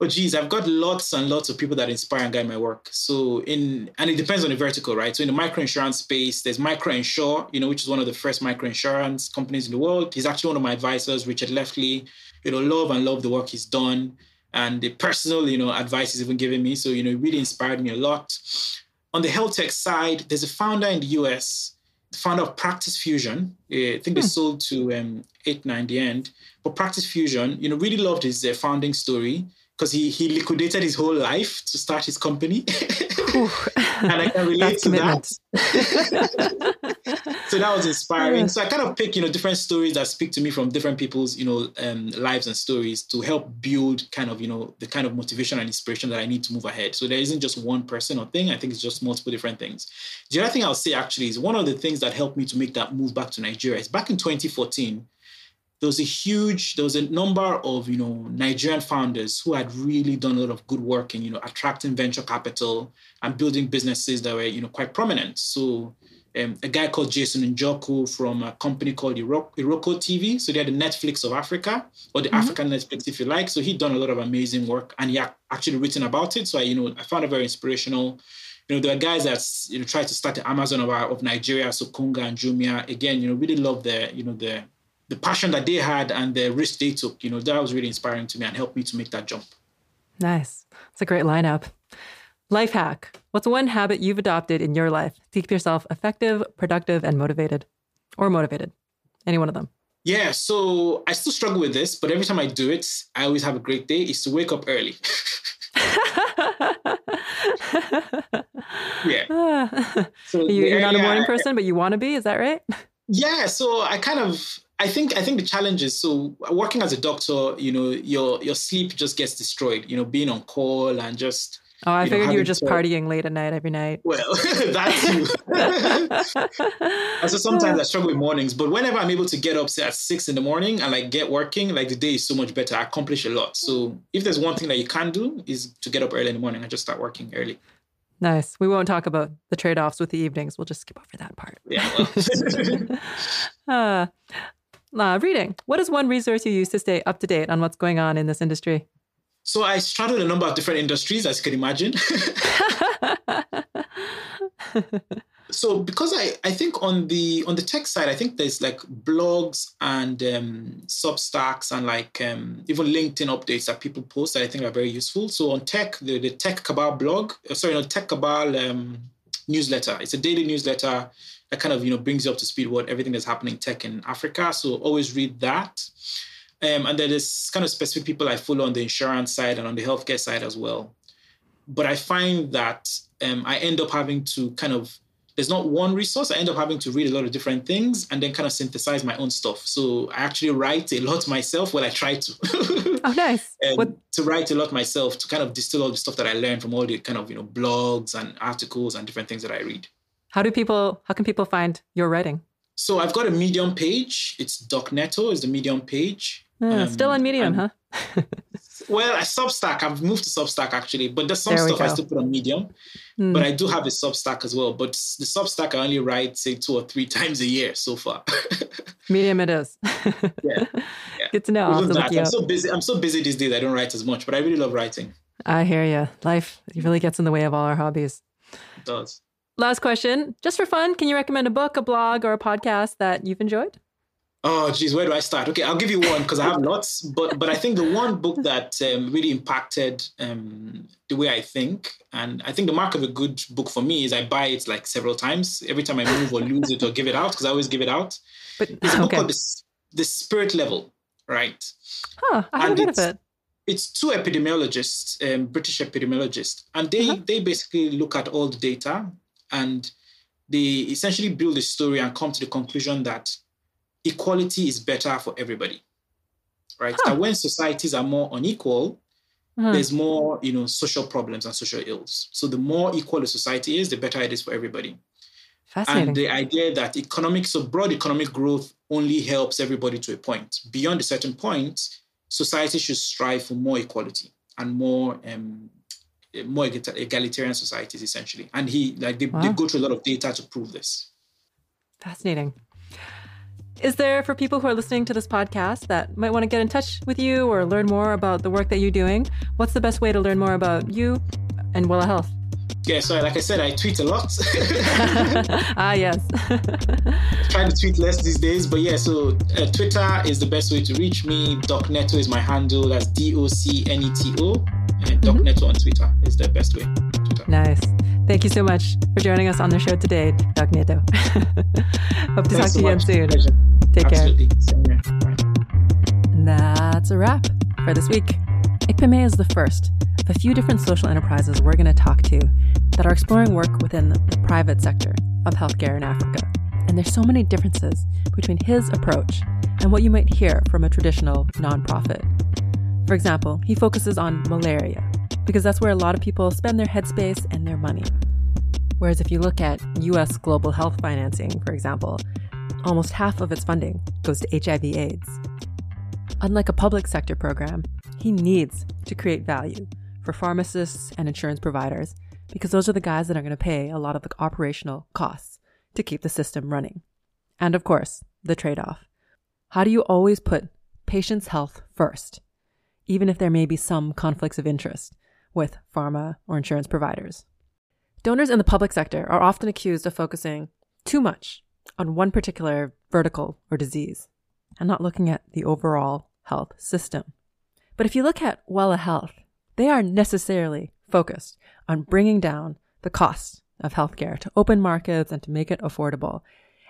Oh geez, I've got lots and lots of people that inspire and guide my work. So in, and it depends on the vertical, right? So in the microinsurance space, there's Microinsure, you know, which is one of the first microinsurance companies in the world. He's actually one of my advisors, Richard Leftley. You know, love and love the work he's done. And the personal, you know, advice he's even given me. So, you know, it really inspired me a lot. On the health tech side, there's a founder in the U S, the founder of Practice Fusion. I think they sold to um, eight nine the end. But Practice Fusion, you know, really loved his uh, founding story because he he liquidated his whole life to start his company. And I can relate to commitment. That. So that was inspiring. Yeah. So I kind of pick, you know, different stories that speak to me from different people's, you know, um, lives and stories to help build kind of, you know, the kind of motivation and inspiration that I need to move ahead. So there isn't just one person or thing. I think it's just multiple different things. The other thing I'll say actually is one of the things that helped me to make that move back to Nigeria is back in twenty fourteen, there was a huge, there was a number of, you know, Nigerian founders who had really done a lot of good work in, you know, attracting venture capital and building businesses that were, you know, quite prominent. So um, a guy called Jason Njoku from a company called Iroko T V. So they had the Netflix of Africa, or the mm-hmm. African Netflix, if you like. So he'd done a lot of amazing work and he had actually written about it. So, I, you know, I found it very inspirational. You know, there are guys that, you know, tried to start the Amazon of, of Nigeria. So Konga and Jumia, again, you know, really love their, you know, their, the passion that they had and the risk they took, you know, that was really inspiring to me and helped me to make that jump. Nice. That's a great lineup. Life hack. What's one habit you've adopted in your life to keep yourself effective, productive, and motivated? Or motivated? Any one of them. Yeah, so I still struggle with this, but every time I do it, I always have a great day, is to wake up early. Yeah. So you, you're not a morning person, but you want to be, is that right? Yeah, so I kind of... I think I think the challenge is, so working as a doctor, you know, your your sleep just gets destroyed, you know, being on call and just... Oh, I you figured know, you were just to... partying late at night every night. Well, that's you. And so sometimes I struggle with mornings, but whenever I'm able to get up, say, at six in the morning and like get working, like the day is so much better. I accomplish a lot. So if there's one thing that you can do is to get up early in the morning and just start working early. Nice. We won't talk about the trade-offs with the evenings. We'll just skip over that part. Yeah. Well. uh, Uh, reading. What is one resource you use to stay up to date on what's going on in this industry? So I straddle a number of different industries, as you can imagine. So because I, I think on the on the tech side, I think there's like blogs and um, Substacks and like um, even LinkedIn updates that people post that I think are very useful. So on tech, the, the Tech Cabal blog, uh, sorry, no, Tech Cabal um, newsletter. It's a daily newsletter that kind of, you know, brings you up to speed what everything that's happening in tech in Africa. So always read that. Um, and then there's kind of specific people I follow on the insurance side and on the healthcare side as well. But I find that um, I end up having to kind of, there's not one resource. I end up having to read a lot of different things and then kind of synthesize my own stuff. So I actually write a lot myself. Well, I try to. Oh, nice. um, what? To write a lot myself, to kind of distill all the stuff that I learned from all the kind of, you know, blogs and articles and different things that I read. How do people, how can people find your writing? So I've got a Medium page. It's Doc Neto is the Medium page. Uh, um, still on Medium, and, huh? Well, I Substack. I've moved to Substack actually, but there's some there stuff I still put on Medium. Mm. But I do have a Substack as well. But the Substack I only write, say, two or three times a year so far. Medium it is. Yeah. Yeah. Good to know. That, I'm so busy. I'm so busy these days. I don't write as much, but I really love writing. I hear you. Life really gets in the way of all our hobbies. It does. Last question, just for fun, can you recommend a book, a blog, or a podcast that you've enjoyed? Oh, geez, where do I start? Okay, I'll give you one because I have lots, but but I think the one book that um, really impacted um, the way I think, and I think the mark of a good book for me is I buy it like several times, every time I move or lose it or give it out, because I always give it out. But it's a book okay. called The, the Spirit Level, right? Huh, I haven't heard of it. It's two epidemiologists, um, British epidemiologists, and they uh-huh. they basically look at all the data. And they essentially build a story and come to the conclusion that equality is better for everybody, right? Huh. That when societies are more unequal, mm-hmm. there's more, you know, social problems and social ills. So the more equal a society is, the better it is for everybody. Fascinating. And the idea that economic, so broad economic growth only helps everybody to a point. Beyond a certain point, society should strive for more equality and more um more egalitarian societies, essentially. And he, like, they, wow. they go through a lot of data to prove this. Fascinating. Is there, for people who are listening to this podcast that might want to get in touch with you or learn more about the work that you're doing, what's the best way to learn more about you and Weller Health? Yeah, so like I said, I tweet a lot. Ah, yes. Trying to tweet less these days, but yeah, so uh, Twitter is the best way to reach me. Doc Neto is my handle. That's D O C N E T O. And Doc mm-hmm. Neto on Twitter is the best way. Twitter. Nice. Thank you so much for joining us on the show today, Doc Neto. Hope to Thanks talk so to much. you again soon. Take Absolutely. care. Absolutely. Right. That's a wrap for this week. Ikpeme is the first of a few different social enterprises we're going to talk to that are exploring work within the private sector of healthcare in Africa. And there's so many differences between his approach and what you might hear from a traditional nonprofit. For example, he focuses on malaria because that's where a lot of people spend their headspace and their money. Whereas if you look at U S global health financing, for example, almost half of its funding goes to H I V AIDS. Unlike a public sector program, he needs to create value for pharmacists and insurance providers, because those are the guys that are going to pay a lot of the operational costs to keep the system running. And of course, the trade-off. How do you always put patients' health first, even if there may be some conflicts of interest with pharma or insurance providers? Donors in the public sector are often accused of focusing too much on one particular vertical or disease and not looking at the overall health system. But if you look at Weller Health, they are necessarily focused on bringing down the cost of healthcare to open markets and to make it affordable.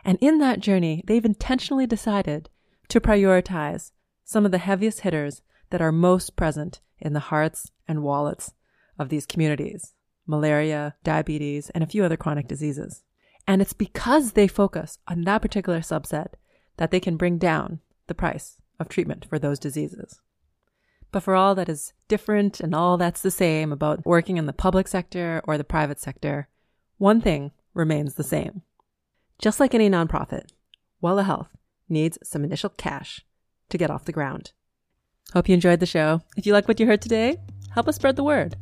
And in that journey, they've intentionally decided to prioritize some of the heaviest hitters that are most present in the hearts and wallets of these communities: malaria, diabetes, and a few other chronic diseases. And it's because they focus on that particular subset that they can bring down the price of treatment for those diseases. But for all that is different and all that's the same about working in the public sector or the private sector, one thing remains the same. Just like any nonprofit, Weller Health needs some initial cash to get off the ground. Hope you enjoyed the show. If you like what you heard today, help us spread the word.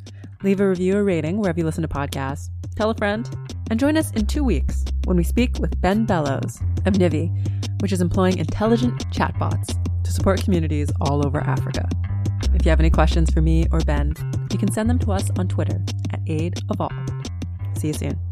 Leave a review or rating wherever you listen to podcasts. Tell a friend. And join us in two weeks when we speak with Ben Bellows of Nivi, which is employing intelligent chatbots to support communities all over Africa. If you have any questions for me or Ben, you can send them to us on Twitter at Aid Evolved. See you soon.